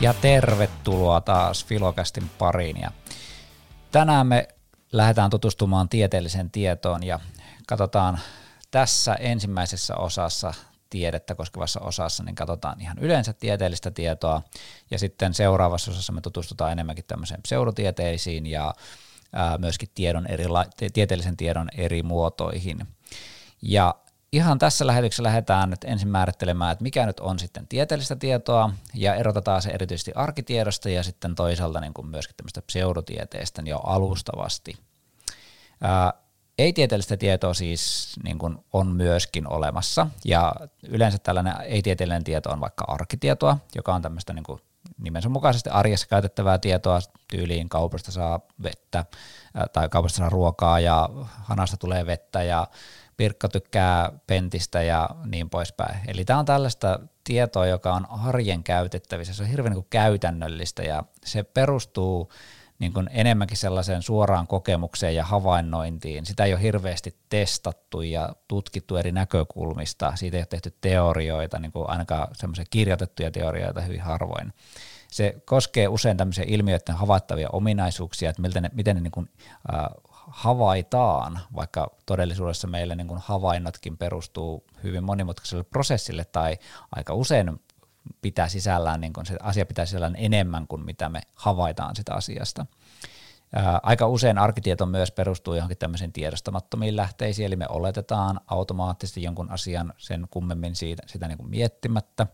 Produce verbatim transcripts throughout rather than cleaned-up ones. Ja tervetuloa taas FiloCastin pariin. Ja tänään me lähdetään tutustumaan tieteelliseen tietoon ja katsotaan tässä ensimmäisessä osassa, tiedettä koskevassa osassa, niin katsotaan ihan yleensä tieteellistä tietoa ja sitten seuraavassa osassa me tutustutaan enemmänkin tämmöiseen pseudotieteisiin ja ää, myöskin tiedon eri, tieteellisen tiedon eri muotoihin. Ja ihan tässä lähetyksessä lähdetään nyt ensin määrittelemään, että mikä nyt on sitten tieteellistä tietoa ja erotetaan se erityisesti arkitiedosta ja sitten toisaalta niin kuin myöskin tämmöistä pseudotieteistä jo alustavasti. Ää, Ei-tieteellistä tietoa siis niin kuin on myöskin olemassa, ja yleensä tällainen ei-tieteellinen tieto on vaikka arkitietoa, joka on tämmöistä niin kuin nimensä mukaisesti arjessa käytettävää tietoa, tyyliin kaupasta saa vettä tai kaupasta saa ruokaa ja hanasta tulee vettä ja Pirkka tykkää pentistä ja niin poispäin. Eli tämä on tällaista tietoa, joka on arjen käytettävissä, se on hirveän niin kuin käytännöllistä ja se perustuu niin kuin enemmänkin sellaiseen suoraan kokemukseen ja havainnointiin. Sitä ei ole hirveästi testattu ja tutkittu eri näkökulmista. Siitä ei ole tehty teorioita, niin kuin ainakaan semmoisia kirjoitettuja teorioita hyvin harvoin. Se koskee usein tämmöisiä ilmiöiden havaittavia ominaisuuksia, että miltä ne, miten ne niin kuin, äh, havaitaan, vaikka todellisuudessa meillä niin kuin havainnotkin perustuu hyvin monimutkaiselle prosessille tai aika usein pitää sisällään, niin kun se asia pitää sisällään enemmän kuin mitä me havaitaan sitä asiasta. Ää, aika usein arkitieto myös perustuu johonkin tämmöisiin tiedostamattomiin lähteisiin, eli me oletetaan automaattisesti jonkun asian sen kummemmin siitä, sitä niin kuin miettimättä,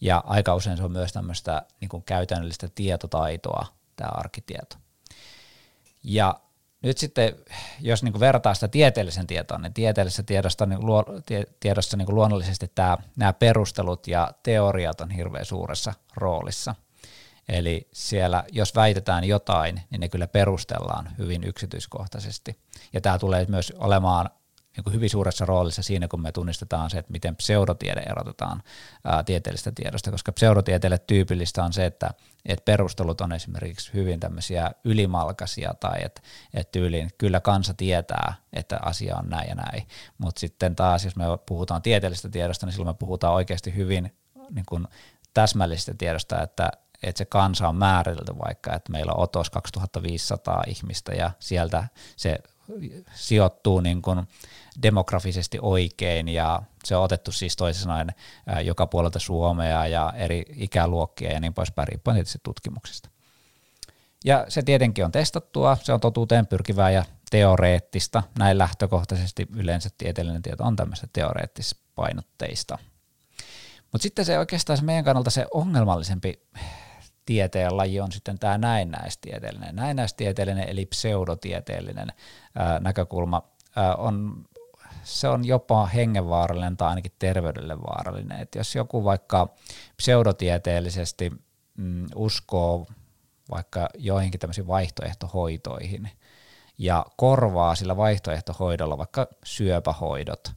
ja aika usein se on myös tämmöistä niin kuin käytännöllistä tietotaitoa, tämä arkitieto. Ja nyt sitten, jos niin kuin vertaa sitä tieteellisen tietoon, niin tieteellisessä tiedossa, niin luo, tiedossa niin kuin luonnollisesti tämä, nämä perustelut ja teoriat on hirveän suuressa roolissa. Eli siellä, jos väitetään jotain, niin ne kyllä perustellaan hyvin yksityiskohtaisesti. Ja tämä tulee myös olemaan niin kuin hyvin suuressa roolissa siinä, kun me tunnistetaan se, että miten pseudotiede erotetaan ää, tieteellisestä tiedosta, koska pseudotieteelle tyypillistä on se, että et perustelut on esimerkiksi hyvin tämmöisiä ylimalkaisia tai että et tyyliin kyllä kansa tietää, että asia on näin ja näin, mutta sitten taas jos me puhutaan tieteellisestä tiedosta, niin silloin me puhutaan oikeasti hyvin niin kuin täsmällisestä tiedosta, että että se kansa on määritelty vaikka, että meillä on otos kaksituhattaviisisataa ihmistä ja sieltä se sijoittuu niin kuin demografisesti oikein ja se on otettu siis toisin sanoen joka puolelta Suomea ja eri ikäluokkia ja niin poispäin riippuen tietysti tutkimuksista. Ja se tietenkin on testattua, se on totuuteen pyrkivää ja teoreettista, näin lähtökohtaisesti yleensä tieteellinen tieto on tämmöistä teoreettispainotteista. Mutta sitten se oikeastaan se meidän kannalta se ongelmallisempi tieteen laji on sitten tämä näennäistieteellinen. Näennäistieteellinen eli pseudotieteellinen ää, näkökulma ää, on, se on jopa hengenvaarallinen tai ainakin terveydelle vaarallinen. Et jos joku vaikka pseudotieteellisesti mm, uskoo vaikka joihinkin tämmöisiin vaihtoehtohoitoihin ja korvaa sillä vaihtoehtohoidolla vaikka syöpähoidot,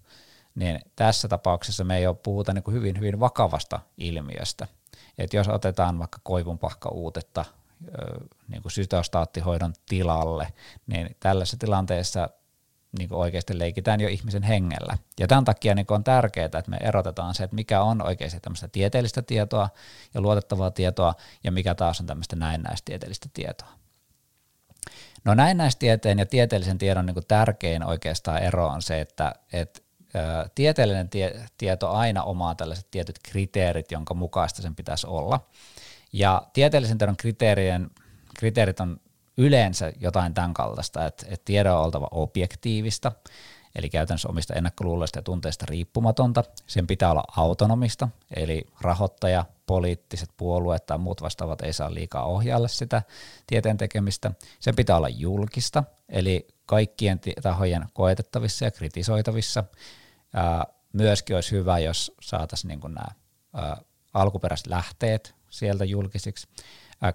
niin tässä tapauksessa me ei ole puhuta niin kuin hyvin, hyvin vakavasta ilmiöstä. Et jos otetaan vaikka koivunpahkauutetta niin kuin sytostaattihoidon tilalle, niin tällaisessa tilanteessa niin kuin oikeasti leikitään jo ihmisen hengellä. Ja tämän takia niin kuin on tärkeää, että me erotetaan se, että mikä on oikeasti tämmöistä tieteellistä tietoa ja luotettavaa tietoa, ja mikä taas on tämmöistä näennäistieteellistä tietoa. No näennäistieteen ja tieteellisen tiedon niin kuin tärkein oikeastaan ero on se, että et tieteellinen tie, tieto aina omaa tällaiset tietyt kriteerit, jonka mukaista sen pitäisi olla. Ja tieteellisen tiedon kriteerit on yleensä jotain tämän kaltaista, että, että tiedon on oltava objektiivista, eli käytännössä omista ennakkoluuloista ja tunteista riippumatonta. Sen pitää olla autonomista, eli rahoittaja, poliittiset puolueet tai muut vastaavat ei saa liikaa ohjailla sitä tieteen tekemistä. Sen pitää olla julkista, eli kaikkien tahojen koetettavissa ja kritisoitavissa. Myöskin olisi hyvä, jos saataisiin niin kuin nämä alkuperäiset lähteet sieltä julkisiksi.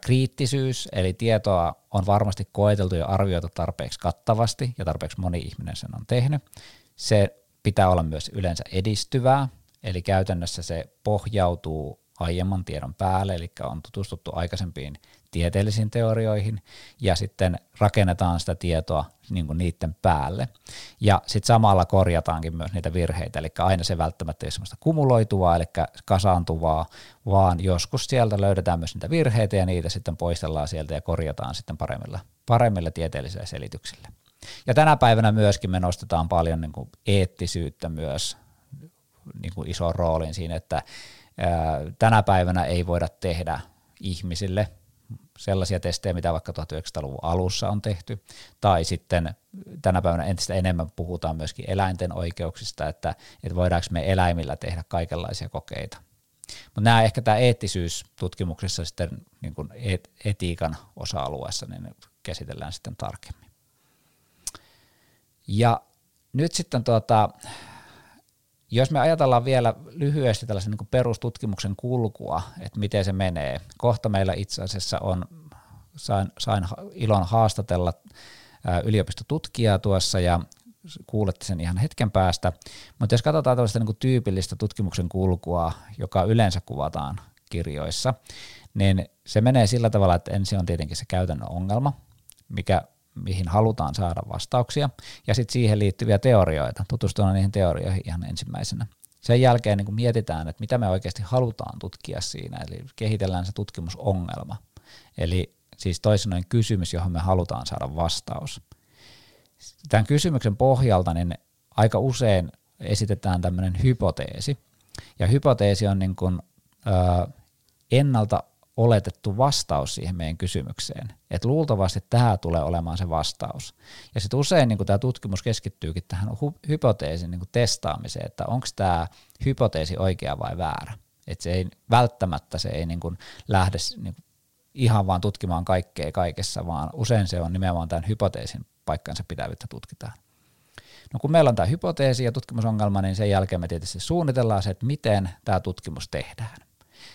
Kriittisyys, eli tietoa on varmasti koeteltu ja arvioitu tarpeeksi kattavasti, ja tarpeeksi moni ihminen sen on tehnyt. Se pitää olla myös yleensä edistyvää, eli käytännössä se pohjautuu aiemman tiedon päälle, eli on tutustuttu aikaisempiin tieteellisiin teorioihin ja sitten rakennetaan sitä tietoa niin kuin niiden päälle. Ja sitten samalla korjataankin myös niitä virheitä, eli aina se välttämättä ei ole sellaista kumuloituvaa, eli kasaantuvaa, vaan joskus sieltä löydetään myös niitä virheitä ja niitä sitten poistellaan sieltä ja korjataan sitten paremmilla, paremmilla tieteellisillä selityksillä. Ja tänä päivänä myöskin me nostetaan paljon niin kuin eettisyyttä myös niin kuin isoon rooliin siinä, että ää, tänä päivänä ei voida tehdä ihmisille sellaisia testejä, mitä vaikka tuhatyhdeksänsataaluvun alussa on tehty, tai sitten tänä päivänä entistä enemmän puhutaan myöskin eläinten oikeuksista, että, että voidaanko me eläimillä tehdä kaikenlaisia kokeita. Mutta nämä ehkä tämä eettisyys tutkimuksessa sitten niin kuin etiikan osa-alueessa niin käsitellään sitten tarkemmin. Ja nyt sitten tuota, jos me ajatellaan vielä lyhyesti tällaisen niin kuin perustutkimuksen kulkua, että miten se menee. Kohta meillä itse asiassa on, sain, sain ilon haastatella yliopistotutkijaa tuossa ja kuulette sen ihan hetken päästä, mutta jos katsotaan tällaista niin kuin tyypillistä tutkimuksen kulkua, joka yleensä kuvataan kirjoissa, niin se menee sillä tavalla, että ensin on tietenkin se käytännön ongelma, mikä mihin halutaan saada vastauksia, ja sitten siihen liittyviä teorioita, tutustutaan niihin teorioihin ihan ensimmäisenä. Sen jälkeen niin kun mietitään, että mitä me oikeasti halutaan tutkia siinä, eli kehitellään se tutkimusongelma, eli siis toisin kysymys, johon me halutaan saada vastaus. Tämän kysymyksen pohjalta niin aika usein esitetään tämmöinen hypoteesi, ja hypoteesi on niin kun, ö, ennalta oletettu vastaus siihen meidän kysymykseen, että luultavasti tämä tulee olemaan se vastaus. Ja sitten usein niin tämä tutkimus keskittyykin tähän hu- hypoteesin niin testaamiseen, että onko tämä hypoteesi oikea vai väärä. Että se ei välttämättä se ei niin kuin lähde niin kuin ihan vaan tutkimaan kaikkea kaikessa, vaan usein se on nimenomaan tämän hypoteesin paikkansa pitävyyttä tutkitaan. No kun meillä on tämä hypoteesi ja tutkimusongelma, niin sen jälkeen me tietysti suunnitellaan se, että miten tämä tutkimus tehdään.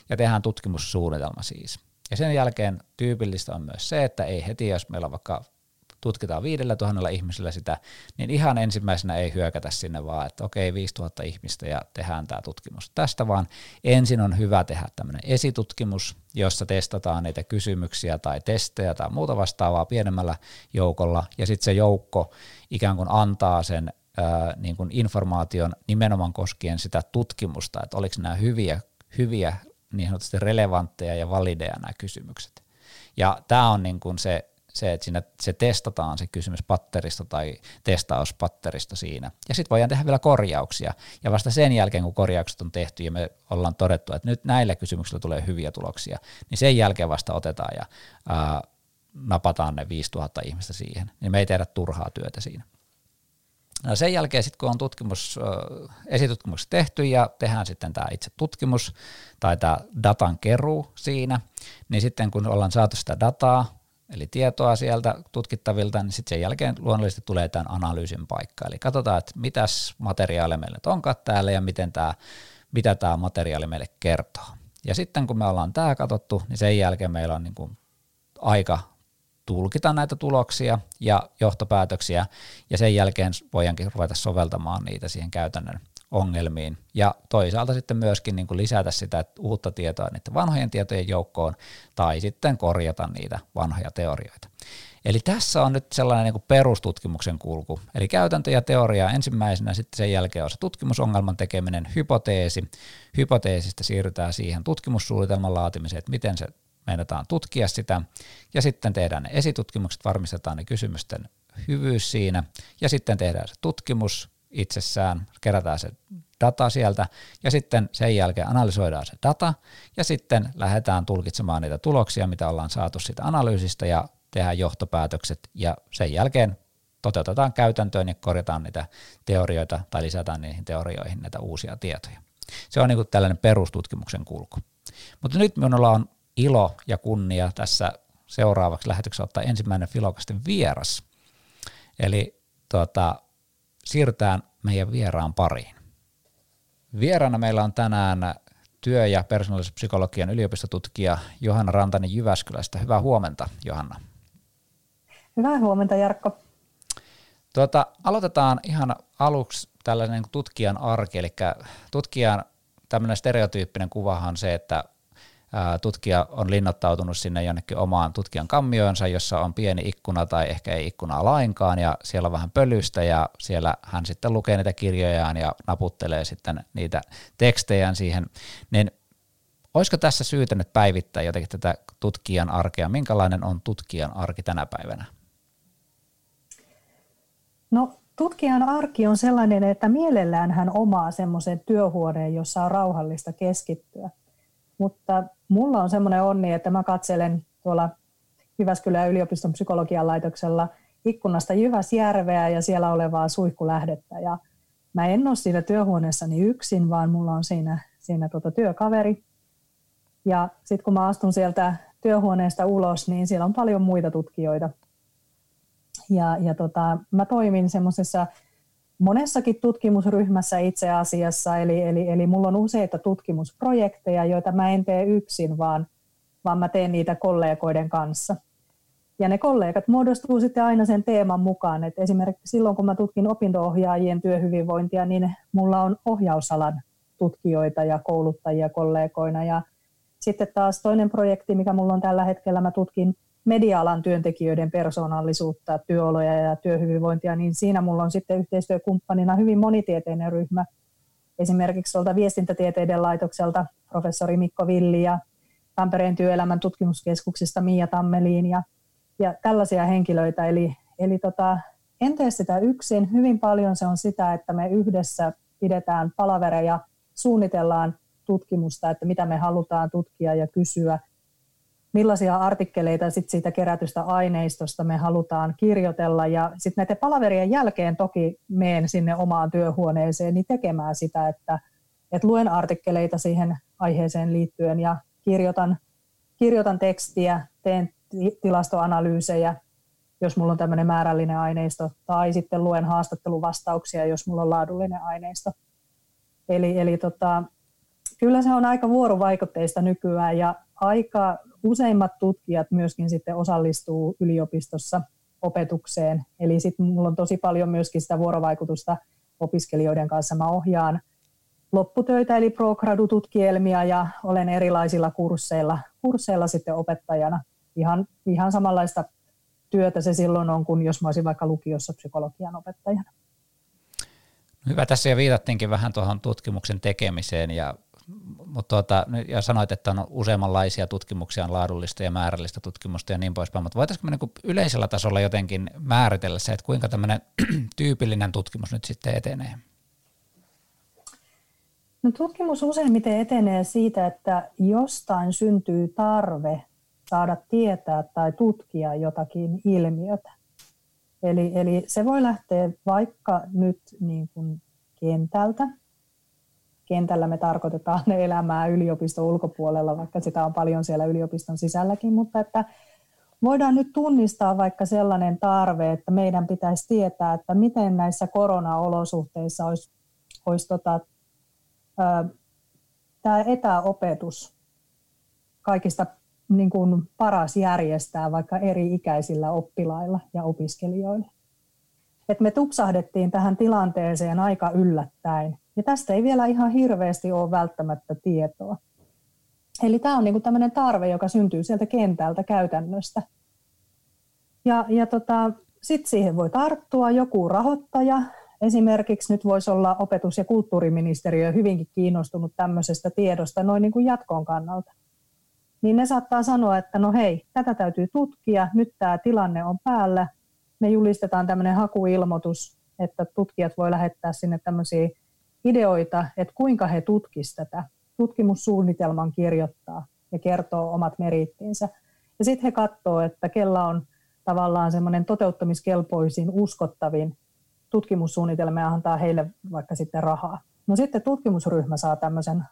Ja tehdään tutkimussuunnitelma siis. Ja sen jälkeen tyypillistä on myös se, että ei heti, jos meillä vaikka tutkitaan viidellä tuhannella ihmisellä sitä, niin ihan ensimmäisenä ei hyökätä sinne vaan, että okei, viisi tuhatta ihmistä ja tehdään tämä tutkimus tästä, vaan ensin on hyvä tehdä tämmöinen esitutkimus, jossa testataan niitä kysymyksiä tai testejä tai muuta vastaavaa pienemmällä joukolla, ja sitten se joukko ikään kuin antaa sen ää, niin kuin informaation nimenomaan koskien sitä tutkimusta, että oliko nämä hyviä, hyviä niin sanotusti relevantteja ja valideja nämä kysymykset. Ja tämä on niin kuin se, se, että siinä se testataan se kysymys patterista tai testauspatterista siinä. Ja sitten voidaan tehdä vielä korjauksia. Ja vasta sen jälkeen, kun korjaukset on tehty ja me ollaan todettu, että nyt näillä kysymyksillä tulee hyviä tuloksia, niin sen jälkeen vasta otetaan ja ää, napataan ne viisituhatta ihmistä siihen. Niin me ei tehdä turhaa työtä siinä. No sen jälkeen sitten kun on tutkimus, esitutkimus tehty ja tehdään sitten tämä itse tutkimus tai tämä datan keruu siinä, niin sitten kun ollaan saatu sitä dataa, eli tietoa sieltä tutkittavilta, niin sitten sen jälkeen luonnollisesti tulee tämän analyysin paikka. Eli katsotaan, että mitäs materiaaleja meillä onkaan täällä ja miten tää, mitä tämä materiaali meille kertoo. Ja sitten kun me ollaan tämä katsottu, niin sen jälkeen meillä on niinku aika tulkita näitä tuloksia ja johtopäätöksiä, ja sen jälkeen voidaankin ruveta soveltamaan niitä siihen käytännön ongelmiin, ja toisaalta sitten myöskin niin kuin lisätä sitä uutta tietoa niiden vanhojen tietojen joukkoon, tai sitten korjata niitä vanhoja teorioita. Eli tässä on nyt sellainen niin kuin perustutkimuksen kulku, eli käytäntö ja teoria ensimmäisenä, sitten sen jälkeen on se tutkimusongelman tekeminen, hypoteesi, hypoteesista siirrytään siihen tutkimussuunnitelman laatimiseen, että miten se meinataan tutkia sitä, ja sitten tehdään ne esitutkimukset, varmistetaan ne kysymysten hyvyys siinä, ja sitten tehdään se tutkimus itsessään, kerätään se data sieltä, ja sitten sen jälkeen analysoidaan se data, ja sitten lähdetään tulkitsemaan niitä tuloksia, mitä ollaan saatu siitä analyysistä, ja tehdään johtopäätökset, ja sen jälkeen toteutetaan käytäntöön ja korjataan niitä teorioita, tai lisätään niihin teorioihin näitä uusia tietoja. Se on niin kuin tällainen perustutkimuksen kulku. Mutta nyt minulla on ilo ja kunnia tässä seuraavaksi lähetyksessä ottaa ensimmäinen FiloCastin vieras. Eli tuota, siirrytään meidän vieraan pariin. Vieraana meillä on tänään työ- ja persoonallisuuspsykologian yliopistotutkija Johanna Rantanen Jyväskylästä. Hyvää huomenta, Johanna. Hyvää huomenta, Jarkko. Tuota, aloitetaan ihan aluksi tällainen tutkijan arki. Eli tutkijan tämmöinen stereotyyppinen kuvahan on se, että tutkija on linnoittautunut sinne jonnekin omaan tutkijan kammioonsa, jossa on pieni ikkuna tai ehkä ei ikkunaa lainkaan, ja siellä on vähän pölystä, ja siellä hän sitten lukee niitä kirjojaan ja naputtelee sitten niitä tekstejään siihen, niin olisiko tässä syytä nyt päivittää jotenkin tätä tutkijan arkea? Minkälainen on tutkijan arki tänä päivänä? No tutkijan arki on sellainen, että mielellään hän omaa semmoisen työhuoneen, jossa on rauhallista keskittyä. Mutta mulla on semmoinen onni, että mä katselen tuolla Jyväskylän yliopiston psykologian laitoksella ikkunasta Jyväsjärveä ja siellä olevaa suihkulähdettä. Ja mä en ole siinä työhuoneessani yksin, vaan mulla on siinä, siinä tuota työkaveri. Ja sitten kun mä astun sieltä työhuoneesta ulos, niin siellä on paljon muita tutkijoita. Ja, ja tota, mä toimin semmoisessa monessakin tutkimusryhmässä itse asiassa, eli, eli, eli mulla on useita tutkimusprojekteja, joita mä en tee yksin, vaan, vaan mä teen niitä kollegoiden kanssa. Ja ne kollegat muodostuu sitten aina sen teeman mukaan, että esimerkiksi silloin kun mä tutkin opinto-ohjaajien työhyvinvointia, niin mulla on ohjausalan tutkijoita ja kouluttajia kollegoina. Ja sitten taas toinen projekti, mikä mulla on tällä hetkellä, mä tutkin media-alan työntekijöiden persoonallisuutta, työoloja ja työhyvinvointia, niin siinä mulla on sitten yhteistyökumppanina hyvin monitieteinen ryhmä. Esimerkiksi tuolta viestintätieteiden laitokselta professori Mikko Villi ja Tampereen työelämän tutkimuskeskuksista Miia Tammeliin ja, ja tällaisia henkilöitä. Eli, eli tota, en tee sitä yksin. Hyvin paljon se on sitä, että me yhdessä pidetään palavereja, suunnitellaan tutkimusta, että mitä me halutaan tutkia ja kysyä. Millaisia artikkeleita sit siitä kerätystä aineistosta me halutaan kirjoitella, ja sitten näiden palaverien jälkeen toki menen sinne omaan työhuoneeseen niin tekemään sitä, että et luen artikkeleita siihen aiheeseen liittyen ja kirjoitan, kirjoitan tekstiä, teen tilastoanalyysejä, jos mulla on tämmöinen määrällinen aineisto, tai sitten luen haastatteluvastauksia, jos mulla on laadullinen aineisto. Eli, eli tota, kyllä se on aika vuorovaikutteista nykyään, ja aika useimmat tutkijat myöskin sitten osallistuu yliopistossa opetukseen, eli sitten mulla on tosi paljon myöskin sitä vuorovaikutusta opiskelijoiden kanssa. Mä ohjaan lopputöitä eli pro-gradu-tutkielmia ja olen erilaisilla kursseilla, kursseilla sitten opettajana. Ihan, ihan samanlaista työtä se silloin on, kun jos mä olisin vaikka lukiossa psykologian opettajana. Hyvä, tässä jo viitattiinkin vähän tuohon tutkimuksen tekemiseen ja Mutta tuota, ja sanoit, että on useammanlaisia tutkimuksia, on laadullista ja määrällistä tutkimusta ja niin poispäin, mutta voitaisiinko me niin yleisellä tasolla jotenkin määritellä se, että kuinka tämmöinen tyypillinen tutkimus nyt sitten etenee? No, tutkimus useimmiten etenee siitä, että jostain syntyy tarve saada tietää tai tutkia jotakin ilmiötä. Eli, eli se voi lähteä vaikka nyt niin kuin kentältä. Kentällä me tarkoitetaan elämää yliopiston ulkopuolella, vaikka sitä on paljon siellä yliopiston sisälläkin, mutta että voidaan nyt tunnistaa vaikka sellainen tarve, että meidän pitäisi tietää, että miten näissä koronaolosuhteissa olisi, olisi tota, ää, tämä etäopetus kaikista niin kuin paras järjestää vaikka eri-ikäisillä oppilailla ja opiskelijoilla. Et me tupsahdettiin tähän tilanteeseen aika yllättäen. Ja tästä ei vielä ihan hirveästi ole välttämättä tietoa. Eli tämä on niinku tämmöinen tarve, joka syntyy sieltä kentältä käytännöstä. Ja, ja tota, sitten siihen voi tarttua joku rahoittaja. Esimerkiksi nyt voisi olla opetus- ja kulttuuriministeriö hyvinkin kiinnostunut tämmöisestä tiedosta noin niinku jatkon kannalta. Niin ne saattaa sanoa, että no hei, tätä täytyy tutkia, nyt tämä tilanne on päällä. Me julistetaan tämmöinen hakuilmoitus, että tutkijat voi lähettää sinne tämmöisiä ideoita, että kuinka he tutkisivat tätä. Tutkimussuunnitelman kirjoittaa ja kertoo omat merittinsä. Ja sitten he katsoo, että kella on tavallaan semmoinen toteuttamiskelpoisin, uskottavin tutkimussuunnitelma ja antaa heille vaikka sitten rahaa. No sitten tutkimusryhmä saa tämmöisen,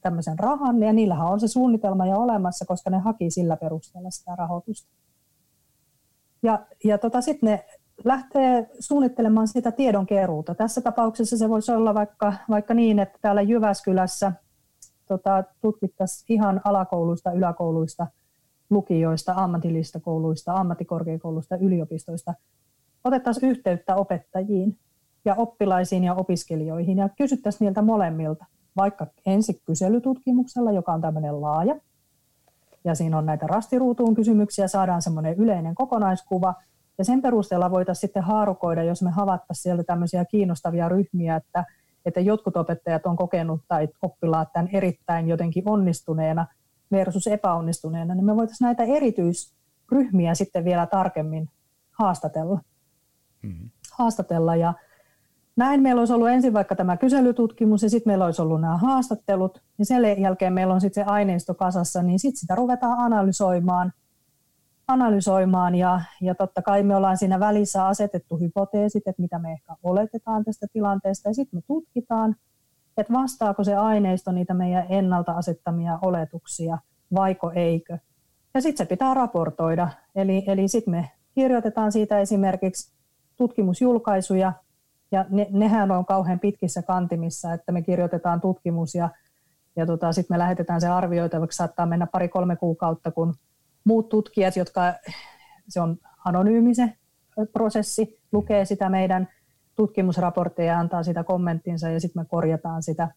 tämmöisen rahan ja niillähän on se suunnitelma jo olemassa, koska ne haki sillä perusteella sitä rahoitusta. Ja, ja tota, sitten ne lähtee suunnittelemaan sitä tiedonkeruuta. Tässä tapauksessa se voisi olla vaikka, vaikka niin, että täällä Jyväskylässä tota, tutkittaisiin ihan alakouluista, yläkouluista, lukioista, ammatillisista kouluista, ammattikorkeakouluista, yliopistoista. Otettaisiin yhteyttä opettajiin ja oppilaisiin ja opiskelijoihin ja kysyttäisiin niiltä molemmilta, vaikka ensin kyselytutkimuksella, joka on tämmöinen laaja, ja siinä on näitä rastiruutuun kysymyksiä, saadaan semmoinen yleinen kokonaiskuva, ja sen perusteella voitaisiin sitten haarukoida, jos me havattaisiin sieltä tämmöisiä kiinnostavia ryhmiä, että, että jotkut opettajat on kokenut tai oppilaat tämän erittäin jotenkin onnistuneena versus epäonnistuneena, niin me voitaisiin näitä erityisryhmiä sitten vielä tarkemmin haastatella. Mm-hmm. haastatella ja näin meillä olisi ollut ensin vaikka tämä kyselytutkimus ja sitten meillä olisi ollut nämä haastattelut ja sen jälkeen meillä on sitten se aineisto kasassa, niin sitten sitä ruvetaan analysoimaan, analysoimaan ja, ja totta kai me ollaan siinä välissä asetettu hypoteesit, että mitä me ehkä oletetaan tästä tilanteesta ja sitten me tutkitaan, että vastaako se aineisto niitä meidän ennalta asettamia oletuksia, vaiko eikö. Ja sitten se pitää raportoida, eli, eli sitten me kirjoitetaan siitä esimerkiksi tutkimusjulkaisuja, ja ne, nehän on kauhean pitkissä kantimissa, että me kirjoitetaan tutkimus ja, ja tota, sitten me lähetetään se arvioitavaksi, saattaa mennä pari-kolme kuukautta, kun muut tutkijat, jotka, se on anonyymi se prosessi, lukee sitä meidän tutkimusraporttia ja antaa sitä kommenttinsa ja sitten me korjataan sitä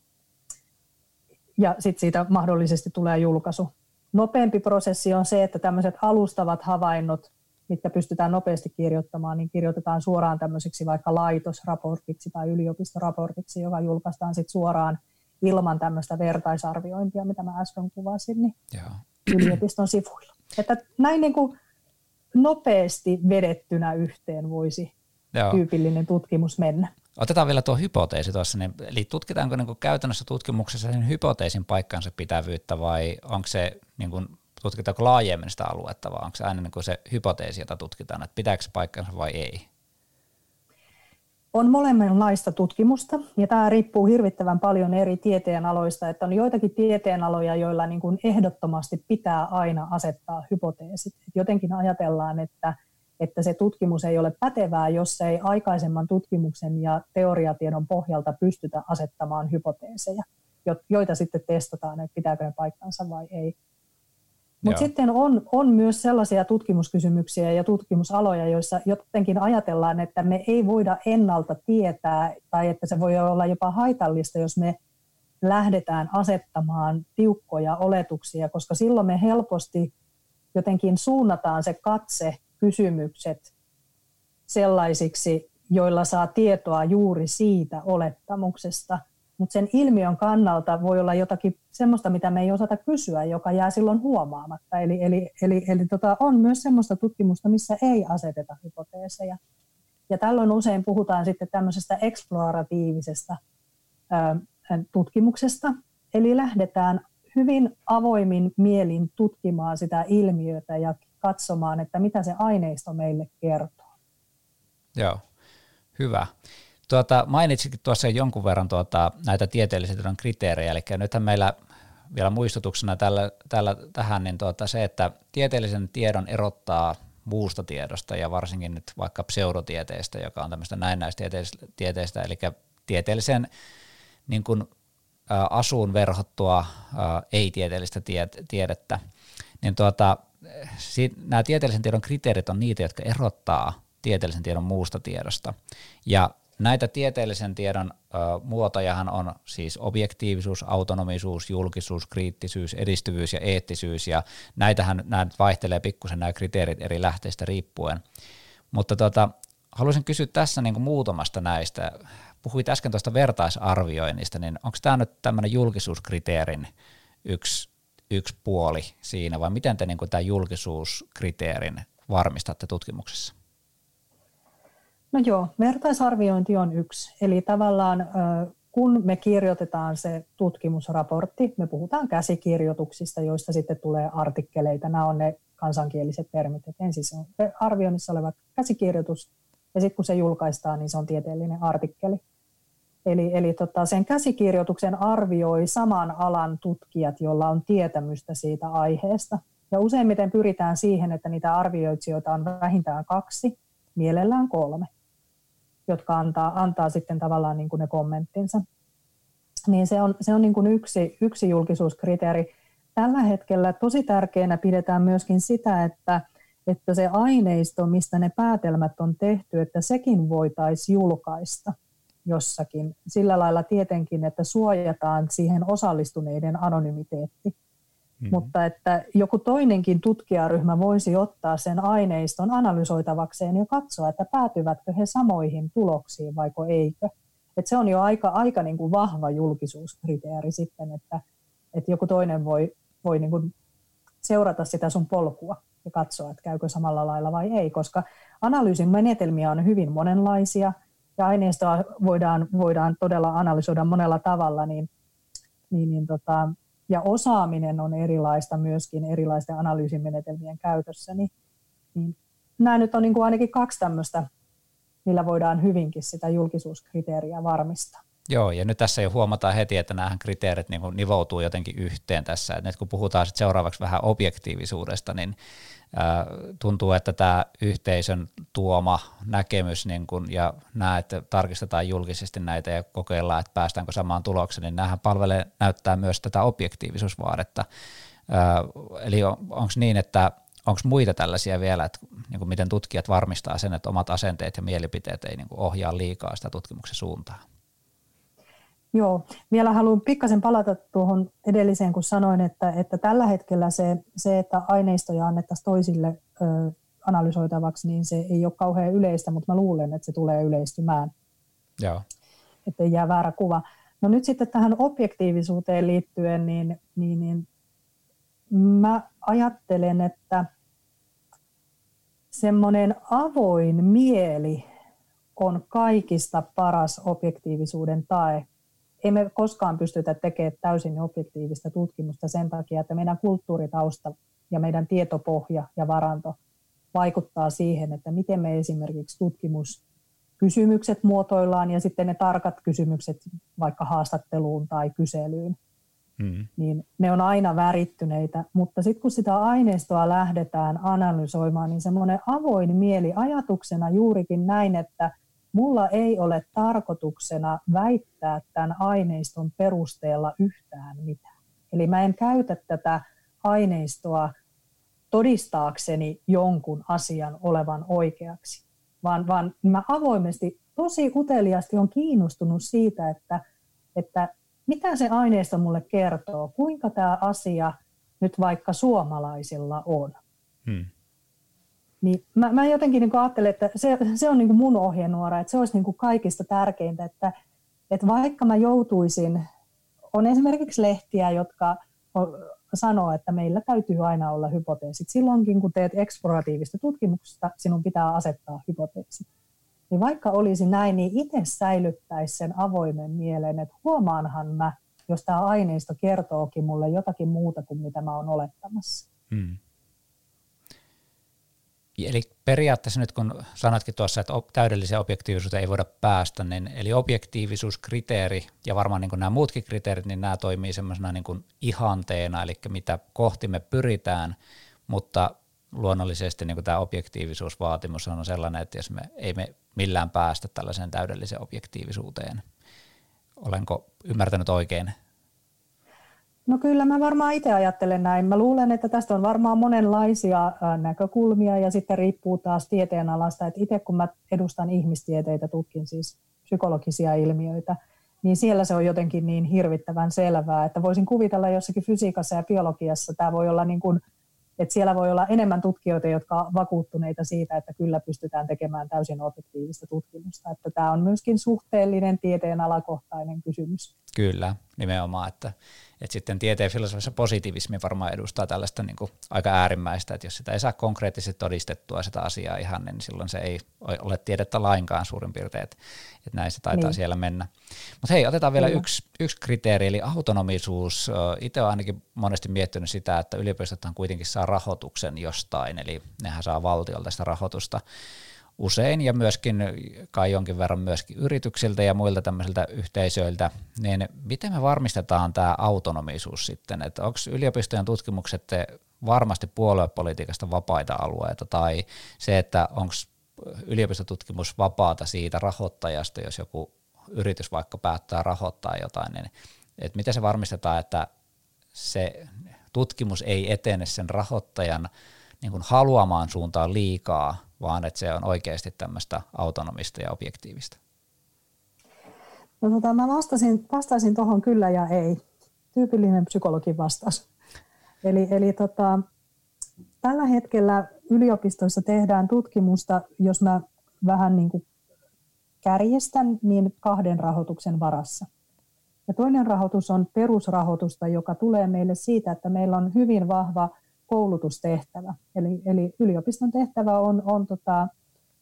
ja sitten siitä mahdollisesti tulee julkaisu. Nopeampi prosessi on se, että tämmöiset alustavat havainnot, mitkä pystytään nopeasti kirjoittamaan, niin kirjoitetaan suoraan tämmöiseksi vaikka laitosraportiksi tai yliopistoraportiksi, joka julkaistaan sitten suoraan ilman tämmöistä vertaisarviointia, mitä mä äsken kuvasin, niin yliopiston sivuilla. Että näin niin kuin nopeasti vedettynä yhteen voisi Joo. tyypillinen tutkimus mennä. Otetaan vielä tuo hypoteesi tuossa, niin, eli tutkitaanko niin kuin käytännössä tutkimuksessa sen hypoteesin paikkansa pitävyyttä vai onko se niin kuin tutkitaanko laajemmin sitä aluetta, vai onko se aina niin kuin se hypoteesi, jota tutkitaan, että pitääkö se paikkansa vai ei? On molemminlaista tutkimusta, ja tämä riippuu hirvittävän paljon eri tieteenaloista, että on joitakin tieteenaloja, joilla niin kuin ehdottomasti pitää aina asettaa hypoteesit. Jotenkin ajatellaan, että, että se tutkimus ei ole pätevää, jos ei aikaisemman tutkimuksen ja teoriatiedon pohjalta pystytä asettamaan hypoteeseja, joita sitten testataan, että pitääkö ne paikkansa vai ei. Mutta sitten on, on myös sellaisia tutkimuskysymyksiä ja tutkimusaloja, joissa jotenkin ajatellaan, että me ei voida ennalta tietää tai että se voi olla jopa haitallista, jos me lähdetään asettamaan tiukkoja oletuksia, koska silloin me helposti jotenkin suunnataan se katse kysymykset sellaisiksi, joilla saa tietoa juuri siitä olettamuksesta. Mutta sen ilmiön kannalta voi olla jotakin semmoista, mitä me ei osata kysyä, joka jää silloin huomaamatta. Eli, eli, eli, eli tota, on myös semmoista tutkimusta, missä ei aseteta hypoteeseja. Ja tällöin usein puhutaan sitten tämmöisestä eksploratiivisesta ö, tutkimuksesta. Eli lähdetään hyvin avoimin mielin tutkimaan sitä ilmiötä ja katsomaan, että mitä se aineisto meille kertoo. Joo, hyvä. Tuota, mainitsikin tuossa jonkun verran tuota, näitä tieteellisen tiedon kriteerejä, eli nythän meillä vielä muistutuksena tällä, tällä, tähän niin tuota, se, että tieteellisen tiedon erottaa muusta tiedosta ja varsinkin nyt vaikka pseudotieteestä, joka on tämmöistä näennäistieteistä, eli tieteelliseen niin kuin, ä, asuun verhottua ä, ei-tieteellistä tie, tiedettä, niin tuota, si, nämä tieteellisen tiedon kriteerit on niitä, jotka erottaa tieteellisen tiedon muusta tiedosta ja näitä tieteellisen tiedon ö, muotojahan on siis objektiivisuus, autonomisuus, julkisuus, kriittisyys, edistyvyys ja eettisyys, ja näitähän nämä vaihtelee pikkusen nämä kriteerit eri lähteistä riippuen. Mutta tota, haluaisin kysyä tässä niin kuin muutamasta näistä. Puhuit äsken tuosta vertaisarvioinnista, niin onko tämä nyt tämmöinen julkisuuskriteerin yksi, yksi puoli siinä, vai miten te niin kuin tämän julkisuuskriteerin varmistatte tutkimuksessa? No joo, vertaisarviointi on yksi. Eli tavallaan kun me kirjoitetaan se tutkimusraportti, me puhutaan käsikirjoituksista, joista sitten tulee artikkeleita. Nämä on ne kansankieliset termit. Et ensin se on arvioinnissa oleva käsikirjoitus ja sitten kun se julkaistaan, niin se on tieteellinen artikkeli. Eli, eli tota, sen käsikirjoituksen arvioi saman alan tutkijat, joilla on tietämystä siitä aiheesta. Ja useimmiten pyritään siihen, että niitä arvioitsijoita on vähintään kaksi, mielellään kolme, jotka antaa, antaa sitten tavallaan niin kuin ne kommenttinsa. Niin se on, se on niin kuin yksi, yksi julkisuuskriteeri. Tällä hetkellä tosi tärkeänä pidetään myöskin sitä, että, että se aineisto, mistä ne päätelmät on tehty, että sekin voitaisiin julkaista jossakin. Sillä lailla tietenkin, että suojataan siihen osallistuneiden anonymiteetti. Mm-hmm. Mutta että joku toinenkin tutkijaryhmä voisi ottaa sen aineiston analysoitavakseen ja katsoa, että päätyvätkö he samoihin tuloksiin vaiko eikö. Että se on jo aika, aika niin kuin vahva julkisuuskriteeri sitten, että, että joku toinen voi, voi niin kuin seurata sitä sun polkua ja katsoa, että käykö samalla lailla vai ei, koska analyysin menetelmiä on hyvin monenlaisia ja aineistoa voidaan, voidaan todella analysoida monella tavalla, niin, niin, niin tota, ja osaaminen on erilaista myöskin erilaisten analyysimenetelmien käytössä, niin, niin nämä nyt on niin kuin ainakin kaksi tämmöistä, millä voidaan hyvinkin sitä julkisuuskriteeriä varmistaa. Joo, ja nyt tässä jo huomataan heti, että nämä kriteerit niin kuin nivoutuu jotenkin yhteen tässä. Et nyt kun puhutaan sit seuraavaksi vähän objektiivisuudesta, niin äh, tuntuu, että tämä yhteisön tuoma näkemys niin kun, ja nämä, että tarkistetaan julkisesti näitä ja kokeillaan, että päästäänkö samaan tulokseen, niin näähän palvelee, näyttää myös tätä objektiivisuusvaadetta. Äh, eli on, onko niin, että onko muita tällaisia vielä, että niin kuin miten tutkijat varmistaa sen, että omat asenteet ja mielipiteet ei niin kuin ohjaa liikaa sitä tutkimuksen suuntaa? Joo, vielä haluan pikkasen palata tuohon edelliseen, kun sanoin, että, että tällä hetkellä se, se, että aineistoja annettaisiin toisille ö, analysoitavaksi, niin se ei ole kauhean yleistä, mutta mä luulen, että se tulee yleistymään, Joo. ettei jää väärä kuva. No nyt sitten tähän objektiivisuuteen liittyen, niin, niin, niin mä ajattelen, että semmoinen avoin mieli on kaikista paras objektiivisuuden tae. Ei me koskaan pystytä tekemään täysin objektiivista tutkimusta sen takia, että meidän kulttuuritausta ja meidän tietopohja ja varanto vaikuttaa siihen, että miten me esimerkiksi tutkimuskysymykset muotoillaan ja sitten ne tarkat kysymykset vaikka haastatteluun tai kyselyyn. Hmm. Niin ne on aina värittyneitä, mutta sitten kun sitä aineistoa lähdetään analysoimaan, niin semmoinen avoin mieli ajatuksena juurikin näin, että mulla ei ole tarkoituksena väittää tämän aineiston perusteella yhtään mitään. Eli mä en käytä tätä aineistoa todistaakseni jonkun asian olevan oikeaksi, vaan, vaan mä avoimesti tosi uteliaasti olen kiinnostunut siitä, että, että mitä se aineisto mulle kertoo, kuinka tämä asia nyt vaikka suomalaisilla on. Hmm. Niin mä, mä jotenkin niin kuin ajattelen, että se, se on niin kuin mun ohjenuora, että se olisi niin kuin kaikista tärkeintä, että, että vaikka mä joutuisin, on esimerkiksi lehtiä, jotka sanoo, että meillä täytyy aina olla hypoteesit. Silloinkin, kun teet eksploratiivista tutkimusta, sinun pitää asettaa hypoteesit. Niin vaikka olisi näin, niin itse säilyttäisi sen avoimen mielen, että huomaanhan mä, jos tämä aineisto kertookin mulle jotakin muuta kuin mitä mä oon olettamassa. Hmm. Eli periaatteessa nyt kun sanotkin tuossa, että täydelliseen objektiivisuuteen ei voida päästä, niin eli objektiivisuuskriteeri ja varmaan niin kuin nämä muutkin kriteerit, niin nämä toimii semmoisena niin kuin ihanteena, eli mitä kohti me pyritään, mutta luonnollisesti niin kuin tämä objektiivisuusvaatimus on sellainen, että jos me ei me millään päästä tällaiseen täydelliseen objektiivisuuteen. Olenko ymmärtänyt oikein? No kyllä, mä varmaan itse ajattelen näin. Mä luulen, että tästä on varmaan monenlaisia näkökulmia ja sitten riippuu taas tieteenalasta, että itse kun mä edustan ihmistieteitä, tutkin siis psykologisia ilmiöitä, niin siellä se on jotenkin niin hirvittävän selvää, että voisin kuvitella jossakin fysiikassa ja biologiassa tämä voi olla niin kuin, että siellä voi olla enemmän tutkijoita, jotka ovat vakuuttuneita siitä, että kyllä pystytään tekemään täysin objektiivista tutkimusta. Että tämä on myöskin suhteellinen tieteenalakohtainen kysymys. Kyllä, nimenomaan. Että, että sitten tieteen filosofiassa positiivismi varmaan edustaa tällaista niin kuin aika äärimmäistä, että jos sitä ei saa konkreettisesti todistettua sitä asiaa ihan, niin silloin se ei ole tiedettä lainkaan suurin piirtein, että näin se taitaa niin siellä mennä. Mutta hei, otetaan vielä yksi, yksi kriteeri, eli autonomisuus. Itse olen ainakin monesti miettinyt sitä, että yliopistothan kuitenkin saa rahoituksen jostain, eli nehän saa valtiolta sitä rahoitusta usein ja myöskin kai jonkin verran myöskin yrityksiltä ja muilta tämmöisiltä yhteisöiltä, niin miten me varmistetaan tämä autonomisuus sitten, että onko yliopistojen tutkimukset varmasti puoluepolitiikasta vapaita alueita tai se, että onko yliopistotutkimus vapaata siitä rahoittajasta, jos joku yritys vaikka päättää rahoittaa jotain, niin että miten se varmistetaan, että se tutkimus ei etene sen rahoittajan niin kuin haluamaan suuntaan liikaa, vaan että se on oikeasti tämmöistä autonomista ja objektiivista? No, tota, mä vastasin, vastasin tuohon kyllä ja ei. Tyypillinen psykologin vastaus. Eli, eli tota, tällä hetkellä yliopistoissa tehdään tutkimusta, jos mä vähän niin kuin kärjestän, niin kahden rahoituksen varassa. Ja toinen rahoitus on perusrahoitusta, joka tulee meille siitä, että meillä on hyvin vahva koulutustehtävä. Eli, eli yliopiston tehtävä on, on tota,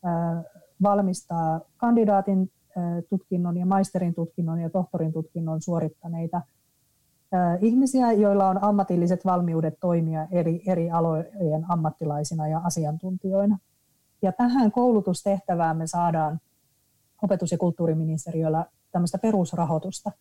ää, valmistaa kandidaatin ää, tutkinnon ja maisterin tutkinnon ja tohtorin tutkinnon suorittaneita ää, ihmisiä, joilla on ammatilliset valmiudet toimia eri, eri alojen ammattilaisina ja asiantuntijoina. Ja tähän koulutustehtävään me saadaan opetus- ja kulttuuriministeriöllä tämmöistä perusrahoitusta.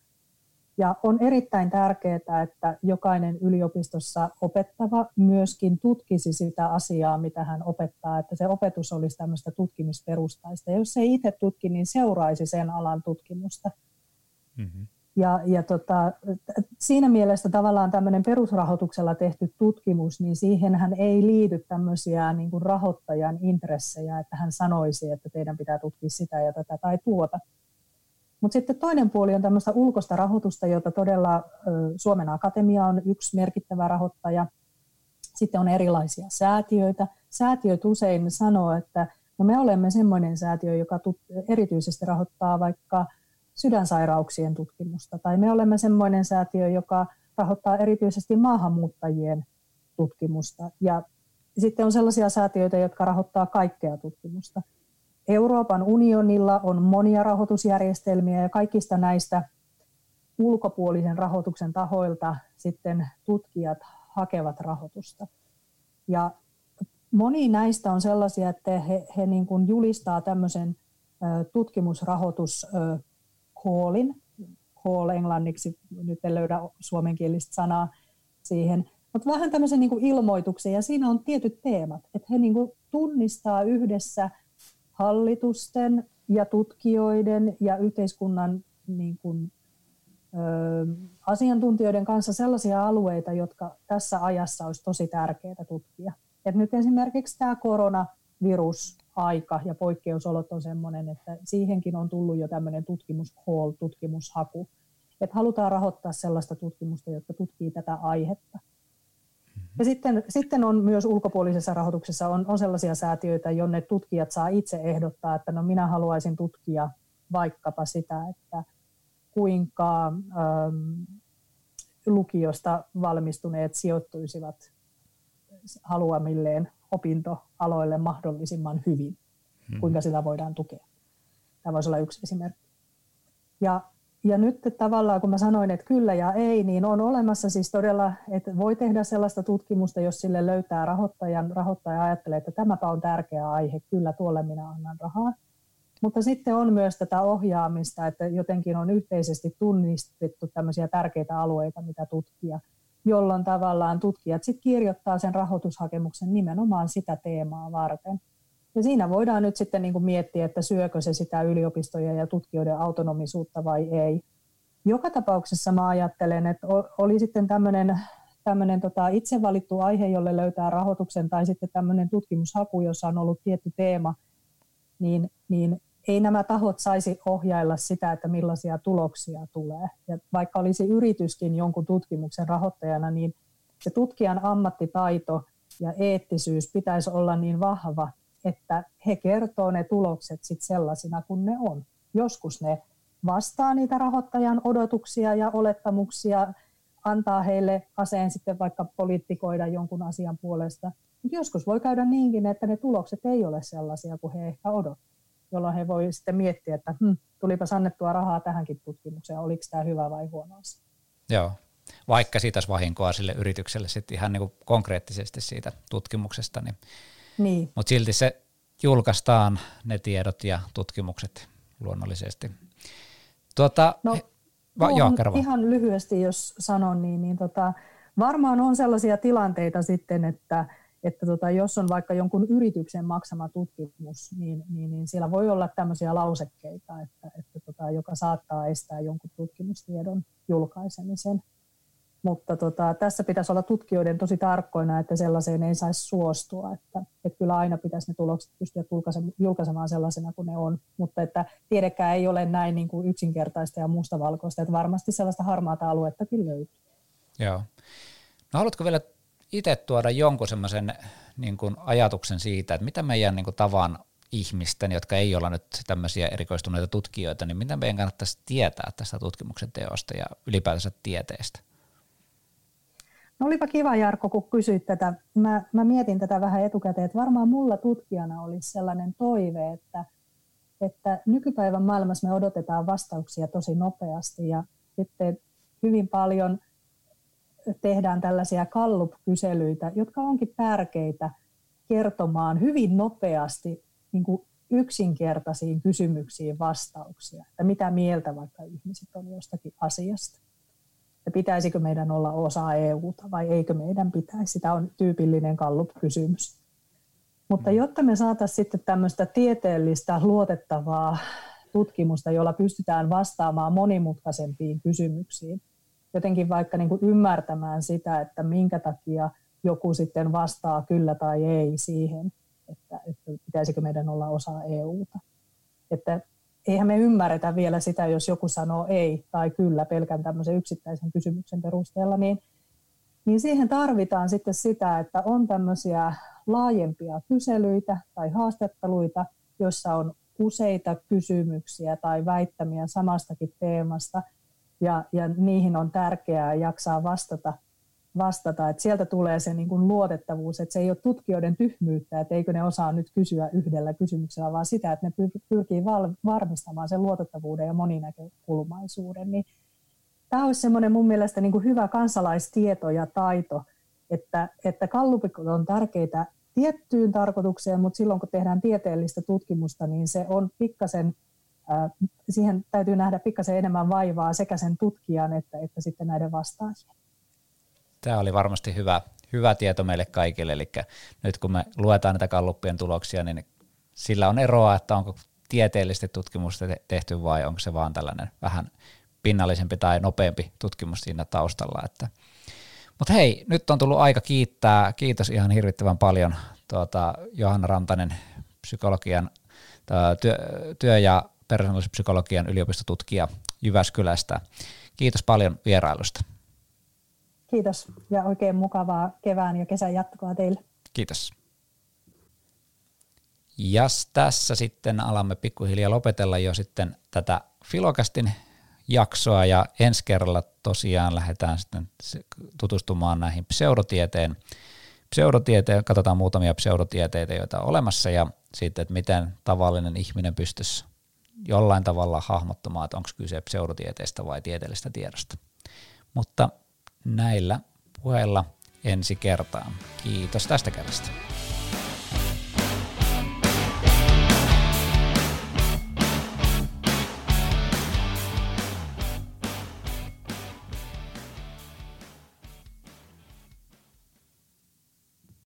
Ja on erittäin tärkeää, että jokainen yliopistossa opettava myöskin tutkisi sitä asiaa, mitä hän opettaa, että se opetus olisi tämmöistä tutkimisperustaista. Ja jos ei itse tutki, niin seuraisi sen alan tutkimusta. Mm-hmm. Ja, ja tota, siinä mielessä tavallaan tämmöinen perusrahoituksella tehty tutkimus, niin siihenhän ei liity tämmöisiä niin kuin rahoittajan intressejä, että hän sanoisi, että teidän pitää tutkia sitä ja tätä tai tuota. Mutta sitten toinen puoli on tämmöistä ulkoista rahoitusta, jota todella Suomen Akatemia on yksi merkittävä rahoittaja. Sitten on erilaisia säätiöitä. Säätiöt usein sanoo, että no me olemme semmoinen säätiö, joka erityisesti rahoittaa vaikka sydänsairauksien tutkimusta. Tai me olemme semmoinen säätiö, joka rahoittaa erityisesti maahanmuuttajien tutkimusta. Ja sitten on sellaisia säätiöitä, jotka rahoittaa kaikkea tutkimusta. Euroopan unionilla on monia rahoitusjärjestelmiä ja kaikista näistä ulkopuolisen rahoituksen tahoilta sitten tutkijat hakevat rahoitusta. Ja moni näistä on sellaisia, että he, he niin kuin julistaa tämmöisen tutkimusrahoituscallin, call englanniksi, nyt en löydä suomenkielistä sanaa siihen, mutta vähän tämmöisen niin kuin ilmoituksen ja siinä on tietyt teemat, että he niin kuin tunnistaa yhdessä hallitusten ja tutkijoiden ja yhteiskunnan niin kuin, ö, asiantuntijoiden kanssa sellaisia alueita, jotka tässä ajassa olisi tosi tärkeää tutkia. Et nyt esimerkiksi tämä koronavirusaika ja poikkeusolot on sellainen, että siihenkin on tullut jo tämmöinen tutkimuscall, tutkimushaku. Että halutaan rahoittaa sellaista tutkimusta, jotka tutkii tätä aihetta. Ja sitten, sitten on myös ulkopuolisessa rahoituksessa on, on sellaisia säätiöitä, jonne tutkijat saa itse ehdottaa, että no minä haluaisin tutkia vaikkapa sitä, että kuinka äm, lukiosta valmistuneet sijoittuisivat haluamilleen opintoaloille mahdollisimman hyvin, kuinka sitä voidaan tukea. Tämä voisi olla yksi esimerkki. Ja Ja nyt tavallaan, kun mä sanoin, että kyllä ja ei, niin on olemassa siis todella, että voi tehdä sellaista tutkimusta, jos sille löytää rahoittajan. Rahoittaja ajattelee, että tämäpä on tärkeä aihe, kyllä tuolle minä annan rahaa. Mutta sitten on myös tätä ohjaamista, että jotenkin on yhteisesti tunnistettu tämmöisiä tärkeitä alueita, mitä tutkia, jolloin tavallaan tutkijat sitten kirjoittaa sen rahoitushakemuksen nimenomaan sitä teemaa varten. Ja siinä voidaan nyt sitten niin kuin miettiä, että syökö se sitä yliopistoja ja tutkijoiden autonomisuutta vai ei. Joka tapauksessa mä ajattelen, että oli sitten tämmöinen, tämmöinen tota itse valittu aihe, jolle löytää rahoituksen, tai sitten tämmöinen tutkimushaku, jossa on ollut tietty teema, niin, niin ei nämä tahot saisi ohjailla sitä, että millaisia tuloksia tulee. Ja vaikka olisi yrityskin jonkun tutkimuksen rahoittajana, niin se tutkijan ammattitaito ja eettisyys pitäisi olla niin vahva, että he kertoo ne tulokset sit sellaisina kuin ne on. Joskus ne vastaa niitä rahoittajan odotuksia ja olettamuksia, antaa heille aseen sitten vaikka poliittikoida jonkun asian puolesta. Mutta joskus voi käydä niinkin, että ne tulokset ei ole sellaisia kuin he ehkä odottaa, jolloin he voi sitten miettiä, että hm, tulipas annettua rahaa tähänkin tutkimukseen, oliko tämä hyvä vai huono asia. Joo, vaikka siitä olisi vahinkoa sille yritykselle sitten ihan niin kuin konkreettisesti siitä tutkimuksesta, niin Niin. Mutta silti se julkaistaan ne tiedot ja tutkimukset luonnollisesti. Tuota, no, va, joo, ihan lyhyesti, jos sanon, niin, niin tota, varmaan on sellaisia tilanteita sitten, että, että tota, jos on vaikka jonkun yrityksen maksama tutkimus, niin, niin, niin siellä voi olla tämmöisiä lausekkeita, että, että tota, joka saattaa estää jonkun tutkimustiedon julkaisemisen. Mutta tota, tässä pitäisi olla tutkijoiden tosi tarkkoina, että sellaiseen ei saisi suostua. Että, että kyllä aina pitäisi ne tulokset pystyä julkaisemaan sellaisena kuin ne on. Mutta että tiedekään ei ole näin niin kuin yksinkertaista ja mustavalkoista. Että varmasti sellaista harmaata aluetta kyllä löytyy. Joo. No haluatko vielä itse tuoda jonkun semmoisen niin kuin ajatuksen siitä, että mitä meidän niin kuin tavan ihmisten, jotka ei olla nyt tämmöisiä erikoistuneita tutkijoita, niin mitä meidän kannattaisi tietää tästä tutkimuksen teosta ja ylipäätänsä tieteestä? No olipa kiva, Jarkko, kun kysyit tätä. Mä, mä mietin tätä vähän etukäteen, että varmaan mulla tutkijana olisi sellainen toive, että, että nykypäivän maailmassa me odotetaan vastauksia tosi nopeasti ja sitten hyvin paljon tehdään tällaisia Gallup-kyselyitä, jotka onkin tärkeitä kertomaan hyvin nopeasti niin kuin yksinkertaisiin kysymyksiin vastauksia, että mitä mieltä vaikka ihmiset on jostakin asiasta. Ja pitäisikö meidän olla osa E U:ta vai eikö meidän pitäisi? Tämä on tyypillinen Gallup-kysymys. Mutta jotta me saataisiin sitten tämmöistä tieteellistä, luotettavaa tutkimusta, jolla pystytään vastaamaan monimutkaisempiin kysymyksiin, jotenkin vaikka niin kuin ymmärtämään sitä, että minkä takia joku sitten vastaa kyllä tai ei siihen, että, että pitäisikö meidän olla osa E U:ta. Että eihän me ymmärretä vielä sitä, jos joku sanoo ei tai kyllä pelkän tämmöisen yksittäisen kysymyksen perusteella, niin, niin siihen tarvitaan sitten sitä, että on tämmöisiä laajempia kyselyitä tai haastatteluita, joissa on useita kysymyksiä tai väittämiä samastakin teemasta, ja, ja niihin on tärkeää jaksaa vastata. vastata. Että sieltä tulee se niin kuin luotettavuus, että se ei ole tutkijoiden tyhmyyttä, että eikö ne osaa nyt kysyä yhdellä kysymyksellä, vaan sitä, että ne pyrkii varmistamaan sen luotettavuuden ja moninäkökulmaisuuden. Niin tämä olisi semmoinen mun mielestä niin kuin hyvä kansalaistieto ja taito, että, että gallupit on tärkeitä tiettyyn tarkoitukseen, mutta silloin kun tehdään tieteellistä tutkimusta, niin se on pikkasen, äh, siihen täytyy nähdä pikkasen enemmän vaivaa sekä sen tutkijan että, että sitten näiden vastaajien. Tämä oli varmasti hyvä, hyvä tieto meille kaikille, eli nyt kun me luetaan näitä galluppien tuloksia, niin sillä on eroa, että onko tieteellisesti tutkimusta tehty vai onko se vaan tällainen vähän pinnallisempi tai nopeampi tutkimus siinä taustalla. Että. Mut hei, nyt on tullut aika kiittää, kiitos ihan hirvittävän paljon tuota, Johanna Rantanen, psykologian, työ, työ- ja persoonallisuuspsykologian yliopistotutkija Jyväskylästä. Kiitos paljon vierailusta. Kiitos ja oikein mukavaa kevään ja kesän jatkoa teille. Kiitos. Ja tässä sitten alamme pikkuhiljaa lopetella jo sitten tätä FiloCastin jaksoa ja ensi kerralla tosiaan lähdetään sitten tutustumaan näihin pseudotieteen, pseudotieteen katsotaan muutamia pseudotieteitä, joita on olemassa ja sitten, että miten tavallinen ihminen pystyisi jollain tavalla hahmottamaan, että onko kyse pseudotieteestä vai tieteellisestä tiedosta. Mutta näillä puheilla ensi kertaan. Kiitos tästä kerrasta.